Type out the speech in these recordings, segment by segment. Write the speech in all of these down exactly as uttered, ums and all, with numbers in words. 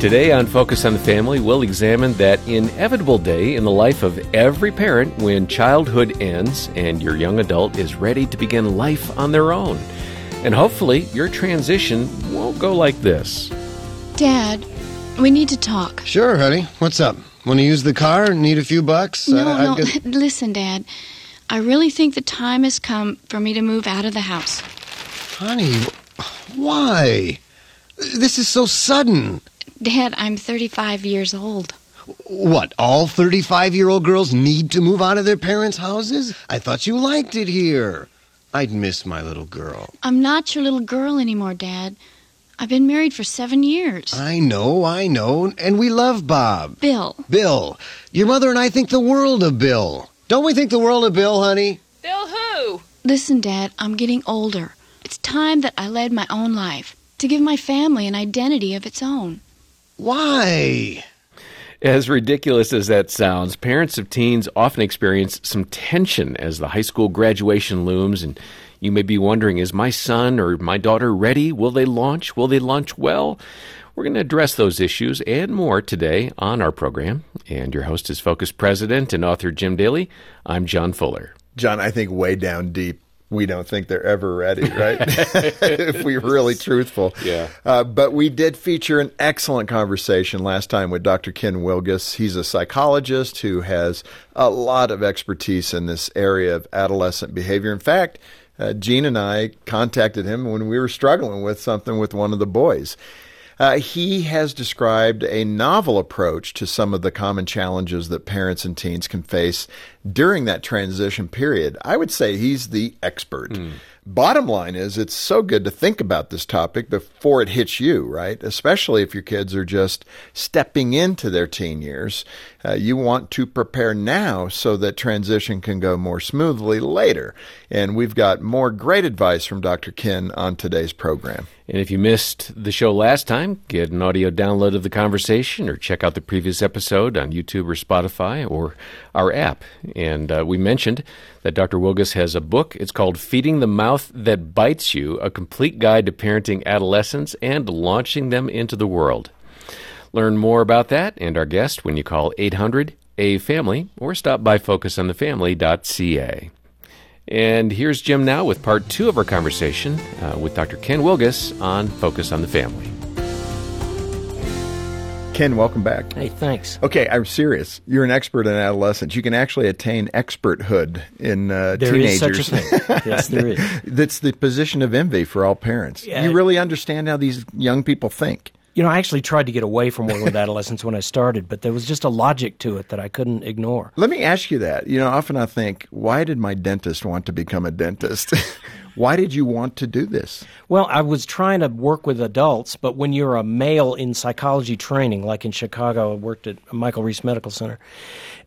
Today on Focus on the Family, we'll examine that inevitable day in the life of every parent when childhood ends and your young adult is ready to begin life on their own. And hopefully, your transition won't go like this. Dad, we need to talk. Sure, honey. What's up? Want to use the car? Need a few bucks? No, I, no. Got... Listen, Dad. I really think the time has come for me to move out of the house. Honey, why? This is so sudden. Dad, I'm thirty-five years old. What, all thirty-five-year-old girls need to move out of their parents' houses? I thought you liked it here. I'd miss my little girl. I'm not your little girl anymore, Dad. I've been married for seven years. I know, I know, and we love Bob. Bill. Bill. Your mother and I think the world of Bill. Don't we think the world of Bill, honey? Bill who? Listen, Dad, I'm getting older. It's time that I led my own life, to give my family an identity of its own. Why? As ridiculous as that sounds, parents of teens often experience some tension as the high school graduation looms, and you may be wondering, is my son or my daughter ready? Will they launch? Will they launch well? We're going to address those issues and more today on our program. And your host is Focus President and author Jim Daly. I'm John Fuller. John, I think way down deep, we don't think they're ever ready, right? If we're really truthful. Yeah. Uh, but we did feature an excellent conversation last time with Doctor Ken Wilgus. He's a psychologist who has a lot of expertise in this area of adolescent behavior. In fact, uh, Gene and I contacted him when we were struggling with something with one of the boys. Uh, he has described a novel approach to some of the common challenges that parents and teens can face during that transition period. I would say he's the expert. Mm. Bottom line is, it's so good to think about this topic before it hits you, right? Especially if your kids are just stepping into their teen years. Uh, you want to prepare now so that transition can go more smoothly later. And we've got more great advice from Doctor Ken on today's program. And if you missed the show last time, get an audio download of the conversation or check out the previous episode on YouTube or Spotify or our app. And uh, we mentioned that Doctor Wilgus has a book. It's called Feeding the Mouth That Bites You, A Complete Guide to Parenting Adolescents and Launching Them into the World. Learn more about that and our guest when you call eight hundred A FAMILY or stop by focus on the family dot c a. And here's Jim now with part two of our conversation uh, with Doctor Ken Wilgus on Focus on the Family. Ken, welcome back. Hey, thanks. Okay, I'm serious. You're an expert in adolescence. You can actually attain experthood in uh, there teenagers. There is such a thing. Yes, there is. That's the position of envy for all parents. Yeah, you really understand how these young people think. You know, I actually tried to get away from working with adolescents when I started, but there was just a logic to it that I couldn't ignore. Let me ask you that. You know, often I think, why did my dentist want to become a dentist? Why did you want to do this? Well, I was trying to work with adults, but when you're a male in psychology training, like in Chicago, I worked at Michael Reese Medical Center,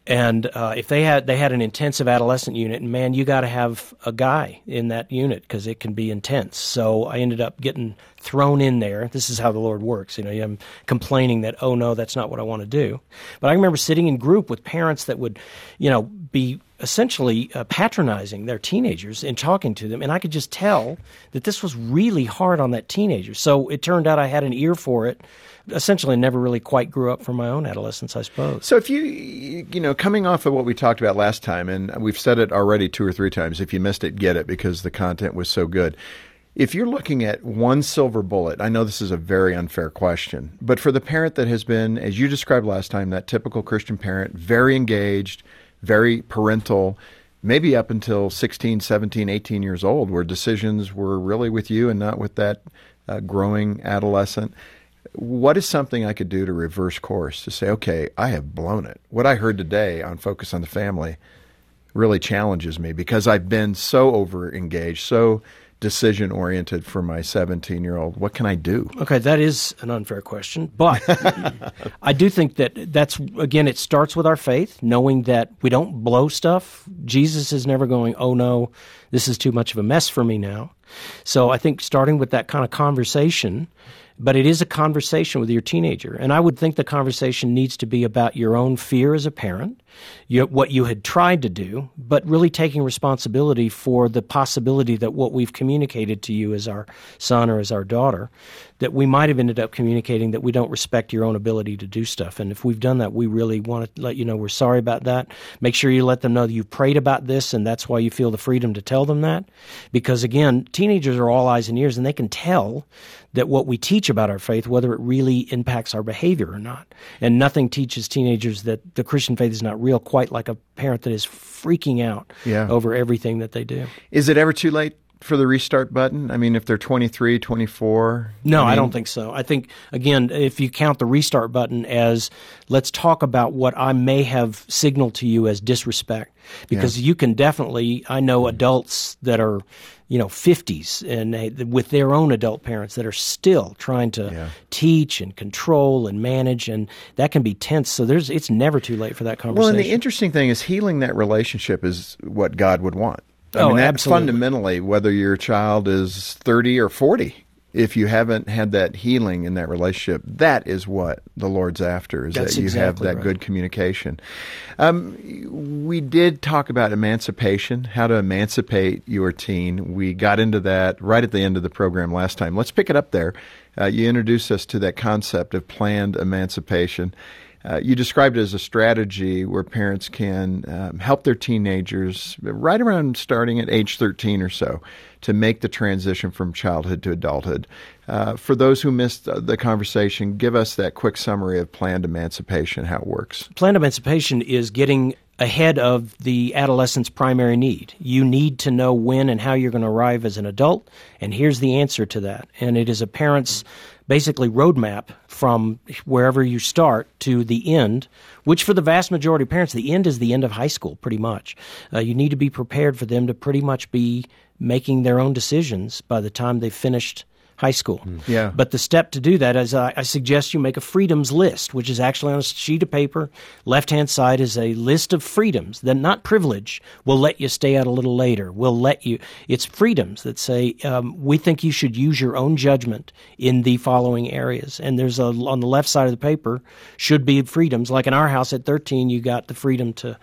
and uh, if they had they had an intensive adolescent unit, and man, you got to have a guy in that unit because it can be intense. So I ended up getting thrown in there. This is how the Lord works. You know, I'm complaining that, oh, no, that's not what I want to do. But I remember sitting in group with parents that would, you know, be essentially uh, patronizing their teenagers and talking to them. And I could just tell that this was really hard on that teenager. So it turned out I had an ear for it. Essentially never really quite grew up from my own adolescence, I suppose. So if you, you know, coming off of what we talked about last time, and we've said it already two or three times, if you missed it, get it, because the content was so good. If you're looking at one silver bullet, I know this is a very unfair question, but for the parent that has been, as you described last time, that typical Christian parent, very engaged, very parental, maybe up until sixteen, seventeen, eighteen years old, where decisions were really with you and not with that uh, growing adolescent. What is something I could do to reverse course, to say, okay, I have blown it. What I heard today on Focus on the Family really challenges me because I've been so over-engaged, so decision-oriented for my seventeen-year-old. What can I do? Okay, that is an unfair question, but I do think that that's, again, it starts with our faith, knowing that we don't blow stuff. Jesus is never going, oh, no, this is too much of a mess for me now. So I think starting with that kind of conversation, but it is a conversation with your teenager. And I would think the conversation needs to be about your own fear as a parent, your, what you had tried to do, but really taking responsibility for the possibility that what we've communicated to you as our son or as our daughter, that we might have ended up communicating that we don't respect your own ability to do stuff. And if we've done that, we really want to let you know we're sorry about that. Make sure you let them know that you prayed about this, and that's why you feel the freedom to tell them that. Because, again, teenagers are all eyes and ears, and they can tell that what we teach about our faith, whether it really impacts our behavior or not. And nothing teaches teenagers that the Christian faith is not real quite like a parent that is freaking out yeah. over everything that they do. Is it ever too late for the restart button? I mean, if they're twenty-three, twenty-four? No, I, mean, I don't think so. I think, again, if you count the restart button as let's talk about what I may have signaled to you as disrespect, because yeah. you can definitely, I know adults that are, you know, fifties and they, with their own adult parents that are still trying to yeah. teach and control and manage, and that can be tense. So there's, it's never too late for that conversation. Well, and the interesting thing is healing that relationship is what God would want. I oh, mean, that absolutely. Fundamentally, whether your child is thirty or forty, if you haven't had that healing in that relationship, that is what the Lord's after, is That's that you exactly have that right. good communication. Um, we did talk about emancipation, how to emancipate your teen. We got into that right at the end of the program last time. Let's pick it up there. Uh, you introduced us to that concept of planned emancipation. Uh, you described it as a strategy where parents can um, help their teenagers right around starting at age thirteen or so to make the transition from childhood to adulthood. Uh, for those who missed the conversation, give us that quick summary of planned emancipation, how it works. Planned emancipation is getting ahead of the adolescent's primary need. You need to know when and how you're going to arrive as an adult, and here's the answer to that. And it is a parent's basically roadmap from wherever you start to the end, which for the vast majority of parents, the end is the end of high school pretty much. Uh, you need to be prepared for them to pretty much be making their own decisions by the time they've finished high school. Yeah. But the step to do that is I, I suggest you make a freedoms list, which is actually on a sheet of paper. Left-hand side is a list of freedoms that, not privilege, will let you stay out a little later. We'll let you. It's freedoms that say um, we think you should use your own judgment in the following areas. And there's a on the left side of the paper should be freedoms. Like in our house at thirteen, you got the freedom to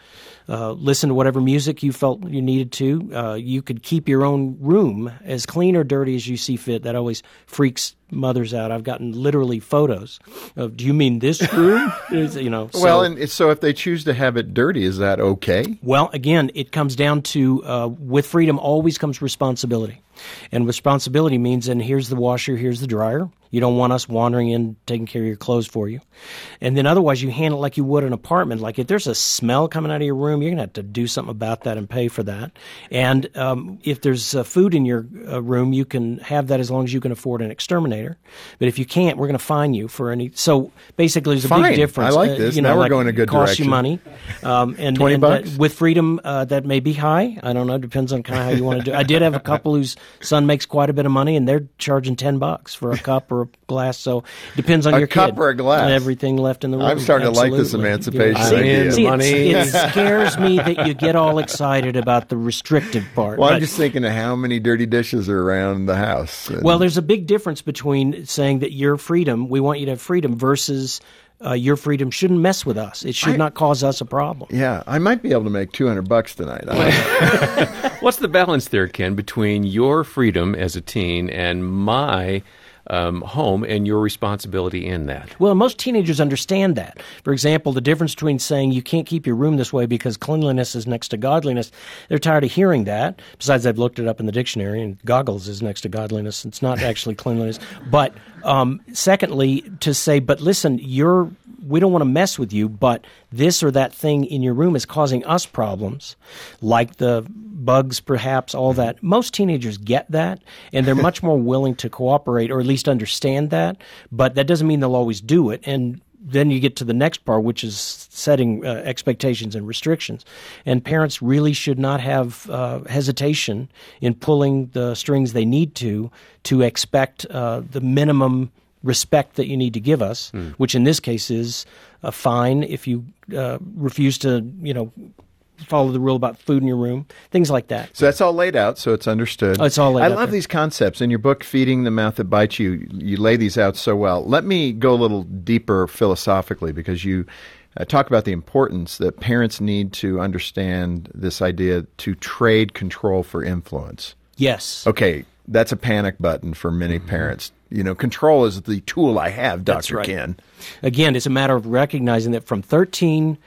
Uh, listen to whatever music you felt you needed to. Uh, you could keep your own room as clean or dirty as you see fit. That always freaks mothers out. I've gotten literally photos of, do you mean this room? you know. So, well, and so if they choose to have it dirty, is that okay? Well, again, it comes down to uh, with freedom always comes responsibility. And responsibility means, and here's the washer, here's the dryer. You don't want us wandering in, taking care of your clothes for you. And then otherwise, you handle it like you would an apartment. Like if there's a smell coming out of your room, you're going to have to do something about that and pay for that. And um, if there's uh, food in your uh, room, you can have that as long as you can afford an exterminator. But if you can't, we're going to fine you for any. So basically, there's a Fine. big difference. I like this. Uh, you know, now we're like going a good cost direction. Costs you money. Um, and, twenty and, bucks? Uh, with freedom, uh, that may be high. I don't know. It depends on kind of how you want to do it. I did have a couple whose son makes quite a bit of money, and they're charging ten bucks for a cup or glass, so depends on a your cup kid. Or a glass. And everything left in the room. I'm starting Absolutely. to like this emancipation yeah. idea. See, Money. It, it scares me that you get all excited about the restrictive part. Well, but, I'm just thinking of how many dirty dishes are around the house. And, well, there's a big difference between saying that your freedom, we want you to have freedom, versus uh, your freedom shouldn't mess with us. It should I, not cause us a problem. Yeah, I might be able to make two hundred bucks tonight. What's the balance there, Ken, between your freedom as a teen and my Um, home and your responsibility in that? Well, most teenagers understand that. For example, the difference between saying you can't keep your room this way because cleanliness is next to godliness, they're tired of hearing that. Besides, I've looked it up in the dictionary, and goggles is next to godliness. It's not actually cleanliness. But um, secondly, to say, but listen, you're we don't want to mess with you, but this or that thing in your room is causing us problems, like the bugs, perhaps, all that. Most teenagers get that, and they're much more willing to cooperate or at least understand that, but that doesn't mean they'll always do it. And then you get to the next part, which is setting uh, expectations and restrictions. And parents really should not have uh, hesitation in pulling the strings they need to to expect uh, the minimum respect that you need to give us, mm. which in this case is a fine if you uh, refuse to, you know, follow the rule about food in your room, things like that. So that's all laid out, so it's understood. Oh, it's all laid I out. I love there. These concepts. In your book, Feeding the Mouth That Bites You, you lay these out so well. Let me go a little deeper philosophically, because you uh, talk about the importance that parents need to understand this idea to trade control for influence. Yes. Okay, that's a panic button for many mm-hmm. parents. You know, control is the tool I have, Doctor Right. Ken. Again, it's a matter of recognizing that from thirteen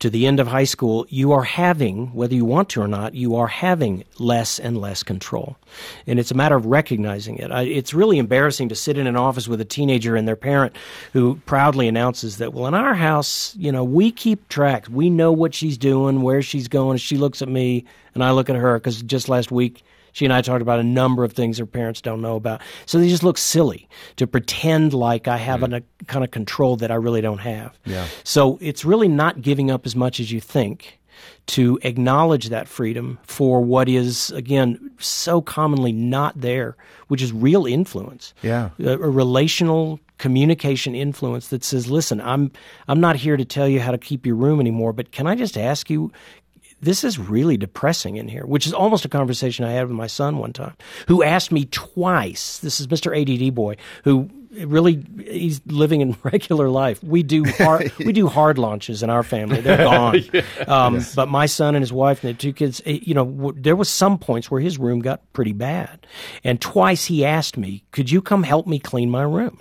to the end of high school, you are having, whether you want to or not, you are having less and less control. And it's a matter of recognizing it. I, it's really embarrassing to sit in an office with a teenager and their parent who proudly announces that, well, in our house, you know, we keep track. We know what she's doing, where she's going. She looks at me and I look at her, because just last week she and I talked about a number of things her parents don't know about. So they just look silly to pretend like I have mm. a, a kind of control that I really don't have. Yeah. So it's really not giving up as much as you think to acknowledge that freedom for what is, again, so commonly not there, which is real influence. Yeah. A, a relational communication influence that says, listen, I'm I'm not here to tell you how to keep your room anymore, but can I just ask you, this is really depressing in here, which is almost a conversation I had with my son one time, who asked me twice. This is Mister A D D boy, who really, he's living in regular life. We do hard, we do hard launches in our family. They're gone. yeah. um, yes. But my son and his wife and the two kids, you know, w- there was some points where his room got pretty bad. And twice he asked me, could you come help me clean my room?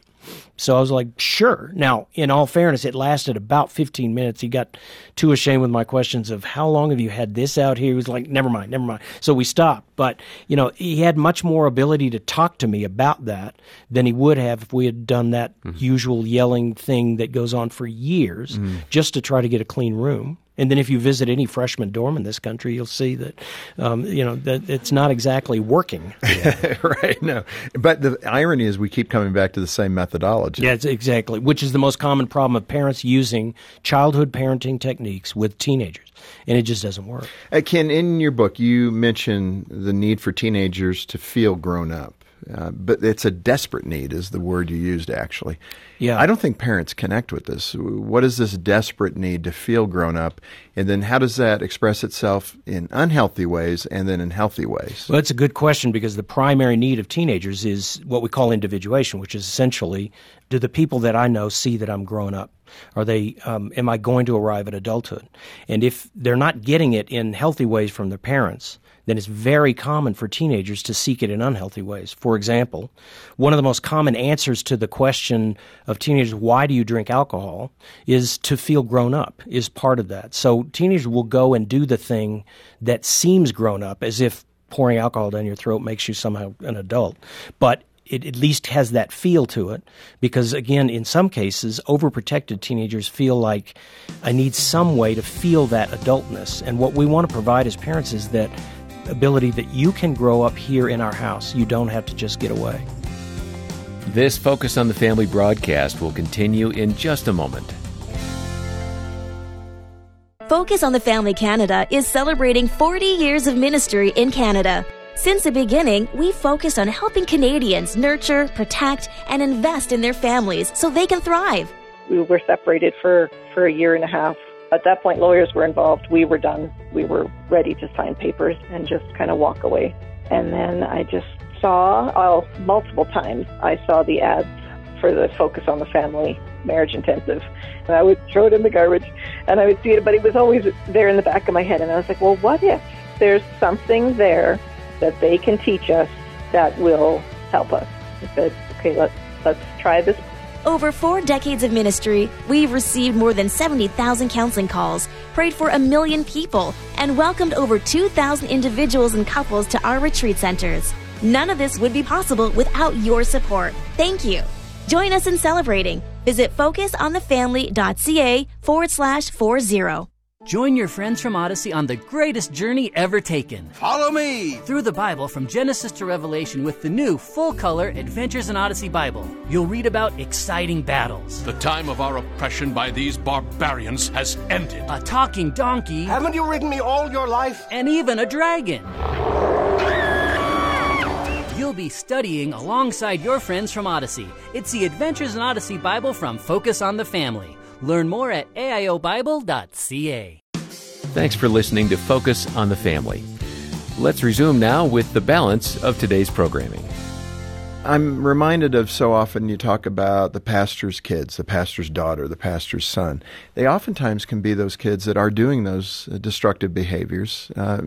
So I was like, sure. Now, in all fairness, it lasted about fifteen minutes. He got too ashamed with my questions of, how long have you had this out here? He was like, never mind, never mind. So we stopped. But, you know, he had much more ability to talk to me about that than he would have if we had done that mm-hmm. usual yelling thing that goes on for years mm-hmm. just to try to get a clean room. And then if you visit any freshman dorm in this country, you'll see that, um, you know, that it's not exactly working. Yeah. Right, no. But the irony is we keep coming back to the same methodology. Yes, exactly, which is the most common problem of parents using childhood parenting techniques with teenagers. And it just doesn't work. Uh, Ken, in your book, you mention the need for teenagers to feel grown up. Uh, but it's a desperate need is the word you used, actually. Yeah. I don't think parents connect with this. What is this desperate need to feel grown up? And then how does that express itself in unhealthy ways and then in healthy ways? Well, that's a good question, because the primary need of teenagers is what we call individuation, which is essentially, do the people that I know see that I'm grown up? Are they? Um, am I going to arrive at adulthood? And if they're not getting it in healthy ways from their parents, then it's very common for teenagers to seek it in unhealthy ways. For example, one of the most common answers to the question of teenagers, why do you drink alcohol, is to feel grown up, is part of that. So teenagers will go and do the thing that seems grown up, as if pouring alcohol down your throat makes you somehow an adult. But it at least has that feel to it, because, again, in some cases, overprotected teenagers feel like, I need some way to feel that adultness. And what we want to provide as parents is that ability that you can grow up here in our house. You don't have to just get away. This Focus on the Family broadcast will continue in just a moment. Focus on the Family Canada is celebrating forty years of ministry in Canada. Since the beginning, we focused on helping Canadians nurture, protect, and invest in their families so they can thrive. We were separated for, for a year and a half. At that point, lawyers were involved. We were done. We were ready to sign papers and just kind of walk away. And then I just saw, oh, multiple times, I saw the ads for the Focus on the Family Marriage Intensive. And I would throw it in the garbage, and I would see it, but it was always there in the back of my head. And I was like, well, what if there's something there that they can teach us that will help us? I said, okay, let's, let's try this. Over four decades of ministry, we've received more than seventy thousand counseling calls, prayed for a million people, and welcomed over two thousand individuals and couples to our retreat centers. None of this would be possible without your support. Thank you. Join us in celebrating. Visit focusonthefamily.ca forward slash four zero. Join your friends from Odyssey on the greatest journey ever taken. Follow me! Through the Bible from Genesis to Revelation with the new full-color Adventures in Odyssey Bible. You'll read about exciting battles. The time of our oppression by these barbarians has ended. A talking donkey. Haven't you ridden me all your life? And even a dragon. You'll be studying alongside your friends from Odyssey. It's the Adventures in Odyssey Bible from Focus on the Family. Learn more at a i o bible dot c a. Thanks for listening to Focus on the Family. Let's resume now with the balance of today's programming. I'm reminded of so often you talk about the pastor's kids, the pastor's daughter, the pastor's son. They oftentimes can be those kids that are doing those destructive behaviors uh,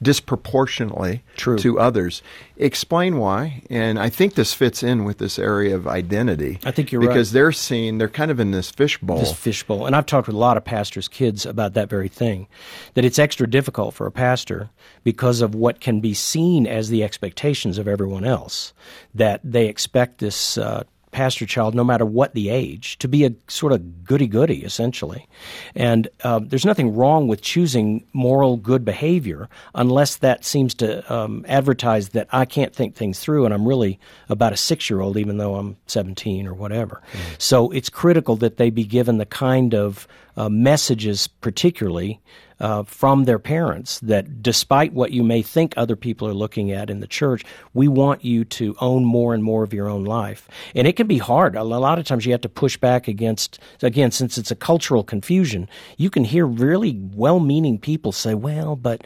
disproportionately True. To others. Explain why, and I think this fits in with this area of identity. I think you're because right. Because they're seen, they're kind of in this fishbowl. This fishbowl, and I've talked with a lot of pastors' kids about that very thing, that it's extra difficult for a pastor because of what can be seen as the expectations of everyone else, that they expect this uh, pastor child, no matter what the age, to be a sort of goody-goody, essentially. And uh, there's nothing wrong with choosing moral good behavior unless that seems to um, advertise that I can't think things through and I'm really about a six-year-old even though I'm seventeen or whatever. Mm-hmm. So it's critical that they be given the kind of uh, messages particularly Uh, from their parents that despite what you may think other people are looking at in the church, we want you to own more and more of your own life. And it can be hard. A lot of times you have to push back against, again, since it's a cultural confusion, you can hear really well-meaning people say, well, but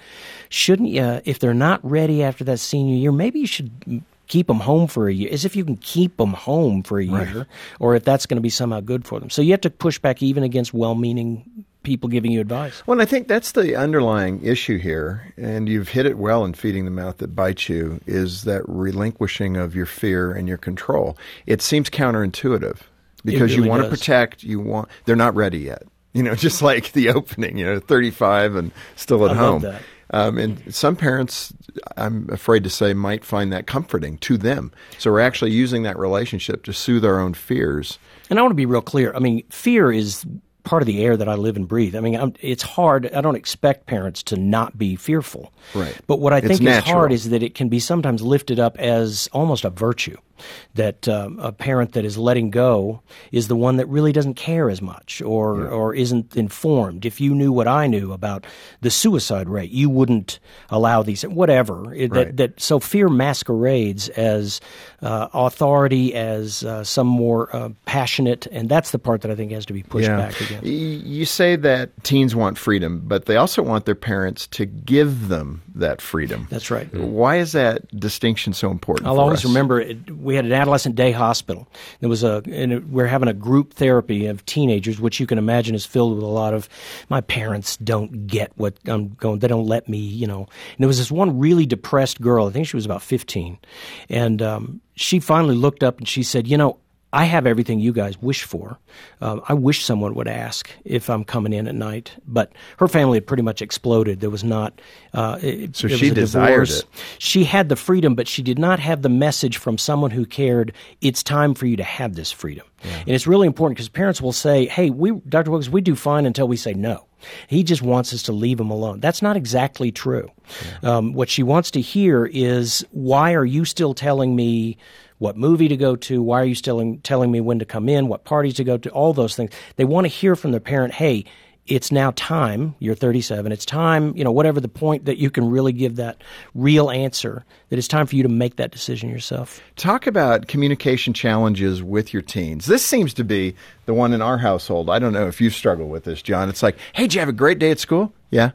shouldn't you, if they're not ready after that senior year, maybe you should keep them home for a year, as if you can keep them home for a year, right. or if that's going to be somehow good for them. So you have to push back even against well-meaning people giving you advice. Well, and I think that's the underlying issue here, and you've hit it well in Feeding the Mouth That Bites You, is that relinquishing of your fear and your control. It seems counterintuitive because really you want does. to protect, you want, they're not ready yet. You know, just like the opening, you know, thirty-five and still at I home. Love that. Um, and some parents, I'm afraid to say, might find that comforting to them. So we're actually using that relationship to soothe our own fears. And I want to be real clear. I mean, fear is part of the air that I live and breathe. I mean, I'm, it's hard. I don't expect parents to not be fearful. Right. But what I think is hard is that it can be sometimes lifted up as almost a virtue, that um, a parent that is letting go is the one that really doesn't care as much or, yeah. or isn't informed. If you knew what I knew about the suicide rate, you wouldn't allow these, whatever. It, right. that, that, so fear masquerades as uh, authority, as uh, some more uh, passionate, and that's the part that I think has to be pushed yeah. back against. You say that teens want freedom, but they also want their parents to give them that freedom. That's right. Mm-hmm. Why is that distinction so important I'll for always us? remember it. We had an adolescent day hospital. There was a, and it, we're having a group therapy of teenagers, which you can imagine is filled with a lot of, my parents don't get what I'm going, they don't let me, you know. And there was this one really depressed girl, I think she was about fifteen, and um, she finally looked up and she said, you know, I have everything you guys wish for. Uh, I wish someone would ask if I'm coming in at night. But her family had pretty much exploded. There was not uh, – So she desired it. She had the freedom, but she did not have the message from someone who cared, it's time for you to have this freedom. Yeah. And it's really important because parents will say, hey, we, Doctor Wilkes, we do fine until we say no. He just wants us to leave him alone. That's not exactly true. Yeah. Um, what she wants to hear is, why are you still telling me what movie to go to? Why are you still telling me when to come in? What parties to go to? All those things. They want to hear from their parent, hey, it's now time, you're thirty-seven, it's time, you know, whatever the point that you can really give that real answer, that it's time for you to make that decision yourself. Talk about communication challenges with your teens. This seems to be the one in our household. I don't know if you struggle with this, John. It's like, hey, did you have a great day at school? Yeah.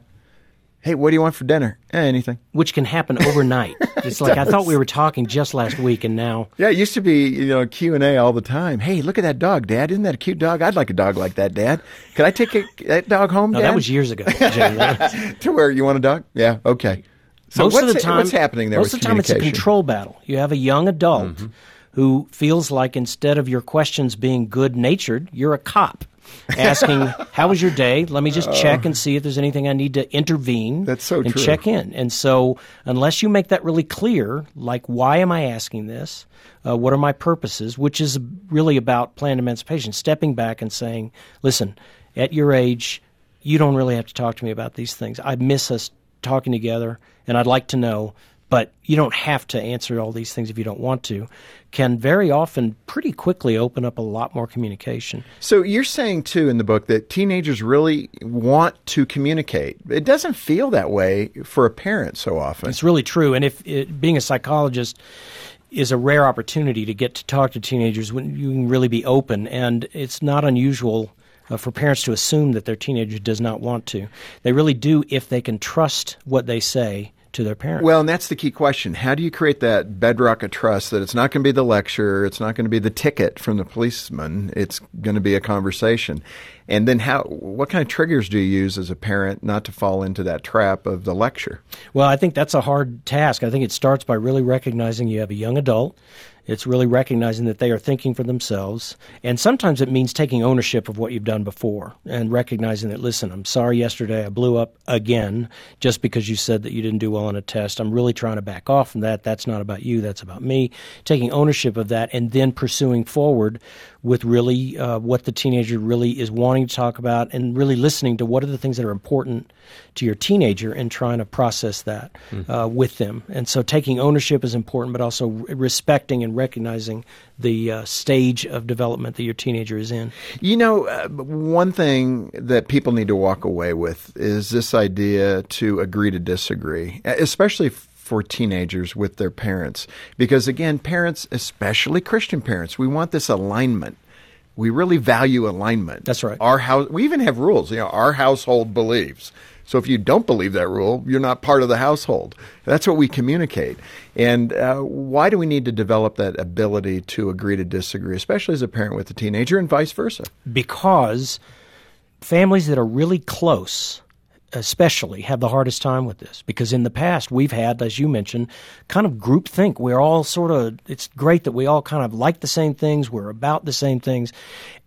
Hey, what do you want for dinner? Eh, anything. Which can happen overnight. It's it like, does. I thought we were talking just last week and now. Yeah, it used to be, you know, Q and A all the time. Hey, look at that dog, Dad. Isn't that a cute dog? I'd like a dog like that, Dad. Could I take a, that dog home, no, Dad? That was years ago, Jay. To where you want a dog? Yeah, okay. So most what's, of the time, what's happening there most with communication? Most of the time it's a control battle. You have a young adult mm-hmm. who feels like instead of your questions being good-natured, you're a cop. Asking, how was your day? Let me just check and see if there's anything I need to intervene That's so and true. Check in. And so unless you make that really clear, like, why am I asking this? Uh, what are my purposes? Which is really about planned emancipation, stepping back and saying, listen, at your age, you don't really have to talk to me about these things. I miss us talking together, and I'd like to know, but you don't have to answer all these things if you don't want to, can very often pretty quickly open up a lot more communication. So you're saying, too, in the book that teenagers really want to communicate. It doesn't feel that way for a parent so often. It's really true, and if it, being a psychologist is a rare opportunity to get to talk to teenagers when you can really be open, and it's not unusual Uh, for parents to assume that their teenager does not want to. They really do if they can trust what they say to their parents. Well, and that's the key question. How do you create that bedrock of trust that it's not going to be the lecture, it's not going to be the ticket from the policeman, it's going to be a conversation? And then how? What kind of triggers do you use as a parent not to fall into that trap of the lecture? Well, I think that's a hard task. I think it starts by really recognizing you have a young adult. It's really recognizing that they are thinking for themselves. And sometimes it means taking ownership of what you've done before and recognizing that, listen, I'm sorry yesterday I blew up again just because you said that you didn't do well on a test. I'm really trying to back off from that. That's not about you. That's about me. Taking ownership of that and then pursuing forward with really uh, what the teenager really is wanting to talk about and really listening to what are the things that are important to your teenager and trying to process that mm. uh, with them. And so taking ownership is important, but also respecting and recognizing the uh, stage of development that your teenager is in. You know, uh, one thing that people need to walk away with is this idea to agree to disagree, especially if for teenagers with their parents. Because again, parents, especially Christian parents, we want this alignment. We really value alignment. That's right. Our house, we even have rules, you know, our household believes. So if you don't believe that rule, you're not part of the household. That's what we communicate. And uh, why do we need to develop that ability to agree to disagree, especially as a parent with a teenager and vice versa? Because families that are really close especially have the hardest time with this, because in the past we've had, as you mentioned, kind of groupthink. We're all sort of, it's great that we all kind of like the same things, we're about the same things,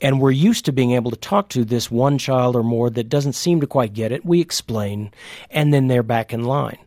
and we're used to being able to talk to this one child or more that doesn't seem to quite get it. We explain, and then they're back in line.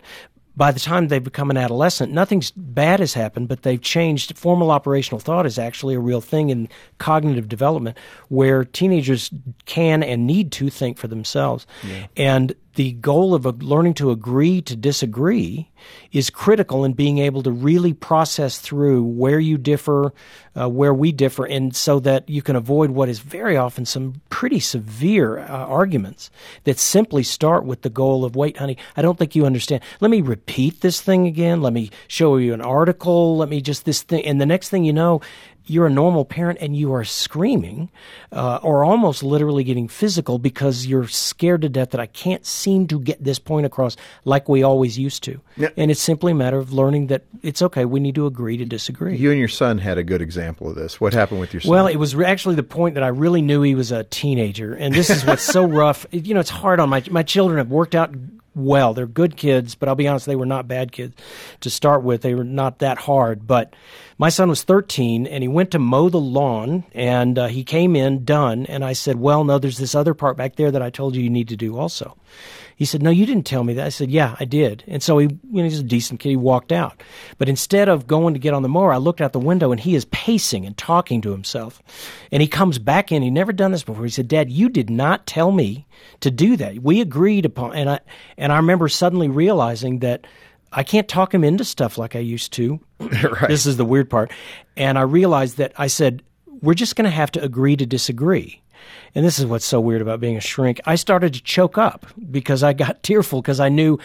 By the time they become an adolescent, nothing bad has happened, but they've changed. Formal operational thought is actually a real thing in cognitive development where teenagers can and need to think for themselves. Yeah. And the goal of learning to agree to disagree is critical in being able to really process through where you differ, uh, where we differ, and so that you can avoid what is very often some pretty severe uh, arguments that simply start with the goal of, wait, honey, I don't think you understand. Let me repeat this thing again. Let me show you an article. Let me just this thing. And the next thing you know, you're a normal parent and you are screaming uh, or almost literally getting physical because you're scared to death that I can't seem to get this point across like we always used to. Yeah. And it's simply a matter of learning that it's okay, we need to agree to disagree. You and your son had a good example of this. What happened with your son? Well, it was actually the point that I really knew he was a teenager. And this is what's so rough. You know, it's hard on my my children have worked out well. They're good kids, but I'll be honest, they were not bad kids to start with. They were not that hard. But my son was thirteen, and he went to mow the lawn, and uh, he came in done, and I said, well, no, there's this other part back there that I told you you need to do also. He said, no, you didn't tell me that. I said, yeah, I did. And so he, you know, he's a decent kid. He walked out. But instead of going to get on the mower, I looked out the window, and he is pacing and talking to himself. And he comes back in. He'd never done this before. He said, Dad, you did not tell me to do that. We agreed upon, and I and I remember suddenly realizing that I can't talk him into stuff like I used to. Right. This is the weird part. And I realized that I said, we're just going to have to agree to disagree. And this is what's so weird about being a shrink. I started to choke up because I got tearful because I knew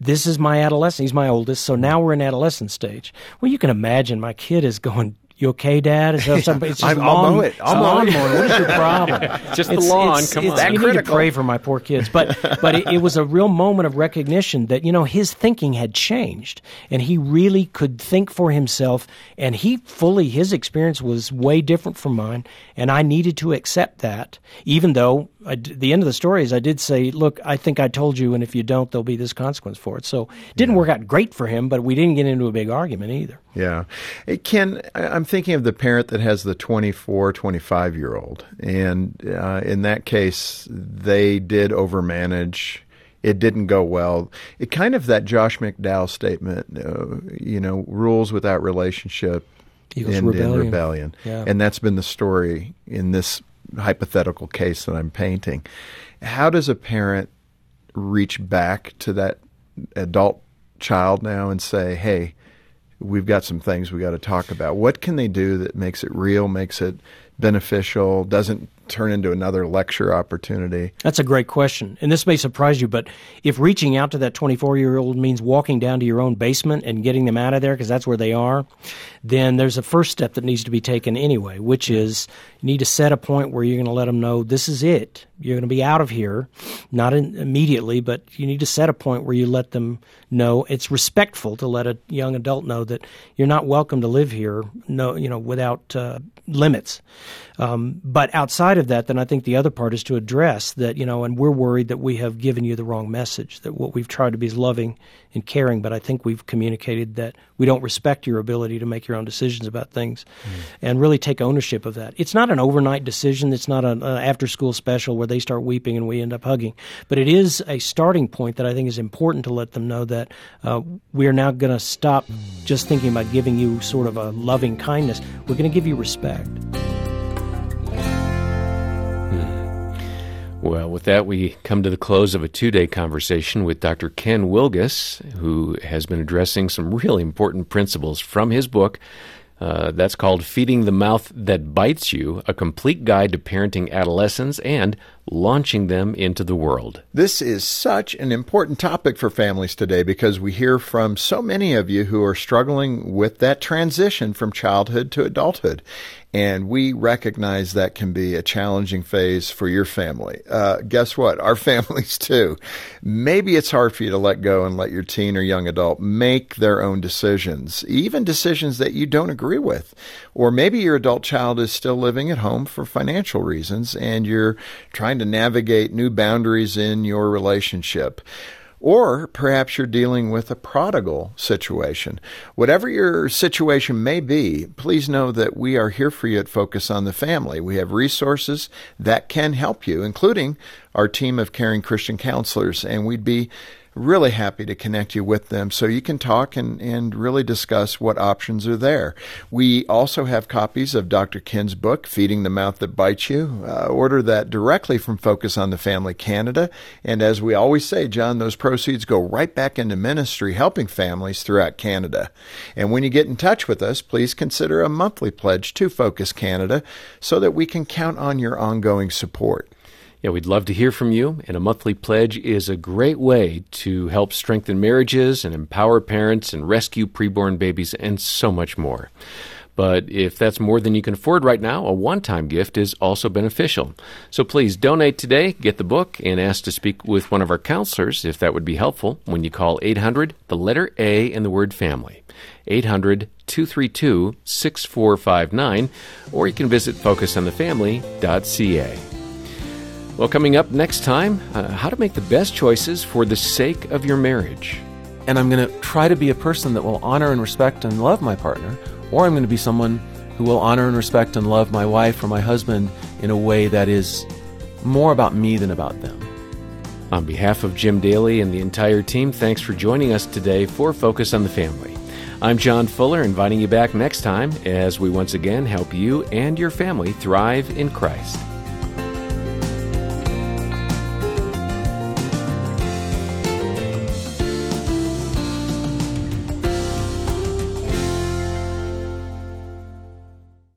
this is my adolescent. He's my oldest, so now we're in adolescent stage. Well, you can imagine my kid is going, you okay, Dad? Is that something? It's just I'll mow it. I'll mow it. What is your problem? Just it's, the lawn. It's, Come it's, on. That you critical. Need to pray for my poor kids. But but it, it was a real moment of recognition that, you know, his thinking had changed, and he really could think for himself, and he fully, his experience was way different from mine, and I needed to accept that, even though I, the end of the story is I did say, look, I think I told you, and if you don't, there'll be this consequence for it. So it didn't yeah. work out great for him, but we didn't get into a big argument either. Yeah. Ken, I'm thinking of the parent that has the twenty-four, twenty-five-year-old, and uh, in that case, they did overmanage. It didn't go well. It kind of that Josh McDowell statement, uh, you know, rules without relationship end in rebellion. rebellion. Yeah. And that's been the story in this hypothetical case that I'm painting, how does a parent reach back to that adult child now and say, hey, we've got some things we got to talk about? What can they do that makes it real, makes it beneficial, doesn't turn into another lecture opportunity? That's a great question. And this may surprise you, but if reaching out to that twenty-four-year-old means walking down to your own basement and getting them out of there because that's where they are, then there's a first step that needs to be taken anyway, which is you need to set a point where you're going to let them know this is it. You're going to be out of here, not in, immediately, but you need to set a point where you let them know. It's respectful to let a young adult know that you're not welcome to live here no, you know, without uh, limits. Um, but outside of that, then I think the other part is to address that, you know, and we're worried that we have given you the wrong message, that what we've tried to be is loving and caring, but I think we've communicated that we don't respect your ability to make your own decisions about things mm. and really take ownership of that. It's not an overnight decision. It's not an uh, after-school special where they start weeping and we end up hugging, but it is a starting point that I think is important to let them know that uh, we are now going to stop just thinking about giving you sort of a loving kindness. We're going to give you respect. Well, with that, we come to the close of a two-day conversation with Doctor Ken Wilgus, who has been addressing some really important principles from his book. Uh, that's called Feeding the Mouth That Bites You, A Complete Guide to Parenting Adolescents and Launching Them into the World. This is such an important topic for families today because we hear from so many of you who are struggling with that transition from childhood to adulthood. And we recognize that can be a challenging phase for your family. Uh, guess what? Our families too. Maybe it's hard for you to let go and let your teen or young adult make their own decisions, even decisions that you don't agree with. Or maybe your adult child is still living at home for financial reasons and you're trying to navigate new boundaries in your relationship. Or perhaps you're dealing with a prodigal situation. Whatever your situation may be, please know that we are here for you at Focus on the Family. We have resources that can help you, including our team of caring Christian counselors, and we'd be really happy to connect you with them so you can talk and, and really discuss what options are there. We also have copies of Doctor Ken's book, Feeding the Mouth That Bites You. Uh, order that directly from Focus on the Family Canada. And as we always say, John, those proceeds go right back into ministry, helping families throughout Canada. And when you get in touch with us, please consider a monthly pledge to Focus Canada so that we can count on your ongoing support. Yeah, we'd love to hear from you, and a monthly pledge is a great way to help strengthen marriages and empower parents and rescue preborn babies and so much more. But if that's more than you can afford right now, a one-time gift is also beneficial. So please donate today, get the book, and ask to speak with one of our counselors if that would be helpful when you call eight hundred, the letter A, and the word family, eight hundred, two three two, six four five nine, or you can visit focus on the family dot c a. Well, coming up next time, uh, how to make the best choices for the sake of your marriage. And I'm going to try to be a person that will honor and respect and love my partner, or I'm going to be someone who will honor and respect and love my wife or my husband in a way that is more about me than about them. On behalf of Jim Daly and the entire team, thanks for joining us today for Focus on the Family. I'm John Fuller, inviting you back next time as we once again help you and your family thrive in Christ.